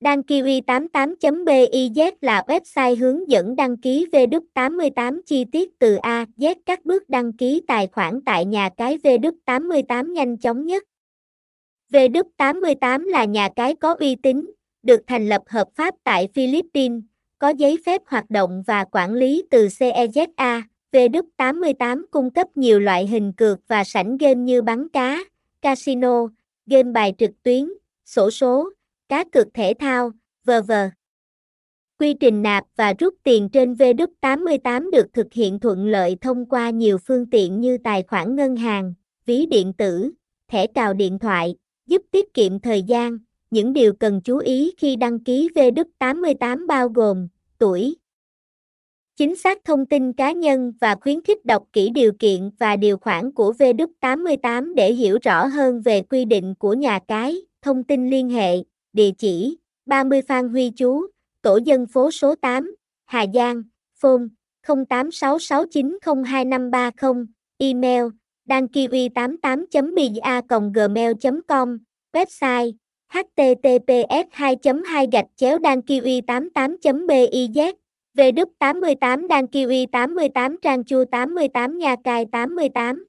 Đăng ký w88.biz là website hướng dẫn đăng ký w88 chi tiết từ A Z. Các bước đăng ký tài khoản tại nhà cái w88 nhanh chóng nhất. W88 là nhà cái có uy tín, được thành lập hợp pháp tại Philippines, có giấy phép hoạt động và quản lý từ CEZA. W88 cung cấp nhiều loại hình cược và sảnh game như bắn cá, casino, game bài trực tuyến, xổ số, cá cược thể thao, v.v. Quy trình nạp và rút tiền trên W88 được thực hiện thuận lợi thông qua nhiều phương tiện như tài khoản ngân hàng, ví điện tử, thẻ cào điện thoại, giúp tiết kiệm thời gian. Những điều cần chú ý khi đăng ký W88 bao gồm tuổi, chính xác thông tin cá nhân và khuyến khích đọc kỹ điều kiện và điều khoản của W88 để hiểu rõ hơn về quy định của nhà cái. Thông tin liên hệ: địa chỉ 30 Phan Huy Chú, tổ dân phố số 8, Hà Giang, phone 0866902530, email dankiwi88.biz@gmail.com, website https://dankiwi88.biz. W88 Đăng ký w88 Trang Chu 88 Nha Cai 88